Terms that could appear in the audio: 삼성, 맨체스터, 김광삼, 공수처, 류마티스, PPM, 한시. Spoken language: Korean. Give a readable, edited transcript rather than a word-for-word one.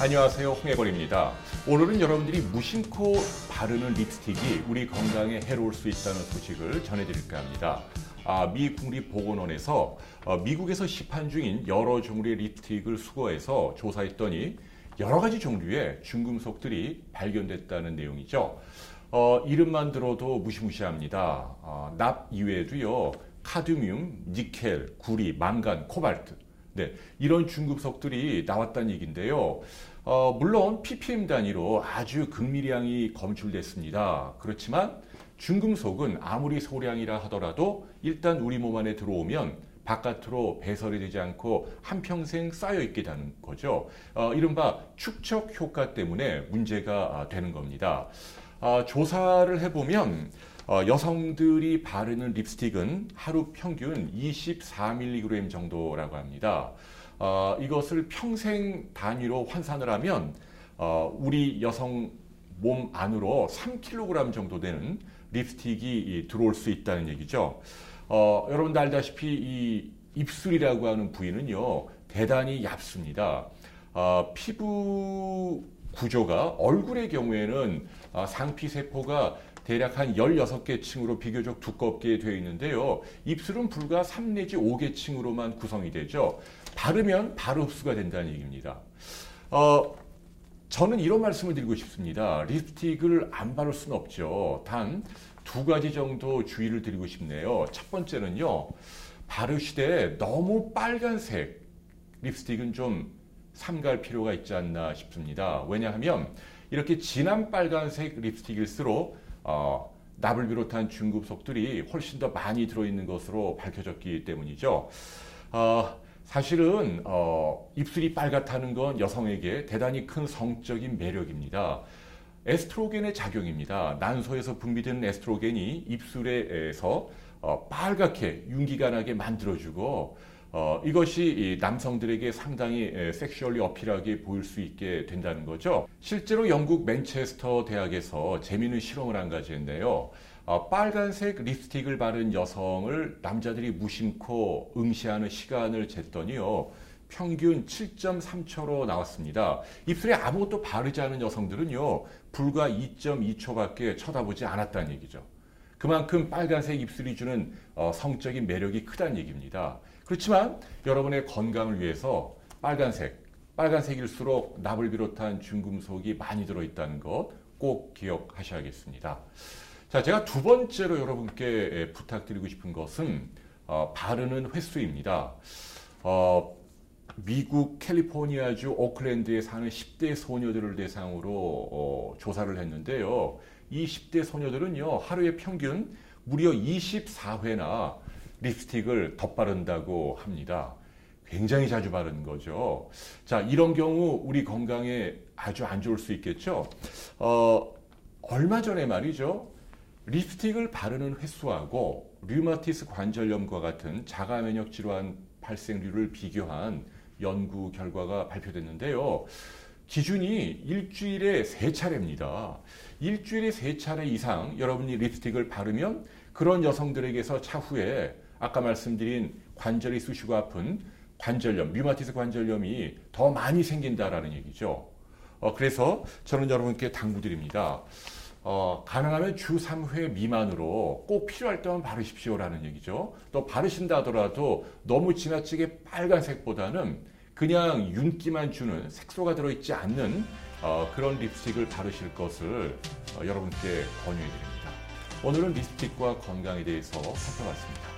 안녕하세요, 홍해걸입니다. 오늘은 여러분들이 무심코 바르는 립스틱이 우리 건강에 해로울 수 있다는 소식을 전해드릴까 합니다. 미 국립보건원에서 미국에서 시판 중인 여러 종류의 립스틱을 수거해서 조사했더니 여러 가지 종류의 중금속들이 발견됐다는 내용이죠. 이름만 들어도 무시무시합니다. 납 이외에도요, 카드뮴, 니켈, 구리, 망간, 코발트, 이런 중금속들이 나왔다는 얘기인데요. 물론 PPM 단위로 아주 극미량이 검출됐습니다. 그렇지만 중금속은 아무리 소량이라 하더라도 일단 우리 몸 안에 들어오면 바깥으로 배설이 되지 않고 한평생 쌓여있게 되는 거죠. 이른바 축적 효과 때문에 문제가 되는 겁니다. 조사를 해보면 여성들이 바르는 립스틱은 하루 평균 24mg 정도라고 합니다. 이것을 평생 단위로 환산을 하면 우리 여성 몸 안으로 3kg 정도 되는 립스틱이 들어올 수 있다는 얘기죠. 여러분들 알다시피 이 입술이라고 하는 부위는요, 대단히 얇습니다. 피부 구조가 얼굴의 경우에는 상피세포가 대략 한 16개 층으로 비교적 두껍게 되어 있는데요. 입술은 불과 3 내지 5개 층으로만 구성이 되죠. 바르면 바로 흡수가 된다는 얘기입니다. 저는 이런 말씀을 드리고 싶습니다. 립스틱을 안 바를 수는 없죠. 단 두 가지 정도 주의를 드리고 싶네요. 첫 번째는요, 바르시되 너무 빨간색 립스틱은 좀 삼갈 필요가 있지 않나 싶습니다. 왜냐하면 이렇게 진한 빨간색 립스틱일수록 납을 비롯한 중금속들이 훨씬 더 많이 들어있는 것으로 밝혀졌기 때문이죠. 사실은 입술이 빨갛다는 건 여성에게 대단히 큰 성적인 매력입니다. 에스트로겐의 작용입니다. 난소에서 분비되는 에스트로겐이 입술에서 빨갛게 윤기가 나게 만들어주고 이것이 남성들에게 상당히 섹슈얼리 어필하게 보일 수 있게 된다는 거죠. 실제로 영국 맨체스터 대학에서 재미있는 실험을 한 가지 했는데요. 빨간색 립스틱을 바른 여성을 남자들이 무심코 응시하는 시간을 쟀더니요, 평균 7.3초로 나왔습니다. 입술에 아무것도 바르지 않은 여성들은요, 불과 2.2초밖에 쳐다보지 않았다는 얘기죠. 그만큼 빨간색 입술이 주는 성적인 매력이 크다는 얘기입니다. 그렇지만 여러분의 건강을 위해서 빨간색일수록 납을 비롯한 중금속이 많이 들어있다는 것 꼭 기억하셔야겠습니다. 자, 제가 두 번째로 여러분께 부탁드리고 싶은 것은 바르는 횟수입니다. 미국 캘리포니아주 오클랜드에 사는 10대 소녀들을 대상으로 조사를 했는데요. 이 10대 소녀들은요, 하루에 평균 무려 24회나 립스틱을 덧바른다고 합니다. 굉장히 자주 바르는 거죠. 자, 이런 경우 우리 건강에 아주 안 좋을 수 있겠죠. 얼마 전에 말이죠, 립스틱을 바르는 횟수하고 류마티스 관절염과 같은 자가면역 질환 발생률을 비교한 연구 결과가 발표됐는데요. 기준이 일주일에 3차례입니다. 일주일에 3차례 이상 여러분이 립스틱을 바르면 그런 여성들에게서 차후에 아까 말씀드린 관절이 쑤시고 아픈 관절염, 류마티스 관절염이 더 많이 생긴다라는 얘기죠. 그래서 저는 여러분께 당부드립니다. 가능하면 주 3회 미만으로 꼭 필요할 때만 바르십시오라는 얘기죠. 또 바르신다 하더라도 너무 지나치게 빨간색보다는 그냥 윤기만 주는, 색소가 들어있지 않는 그런 립스틱을 바르실 것을 여러분께 권유해드립니다. 오늘은 립스틱과 건강에 대해서 살펴봤습니다.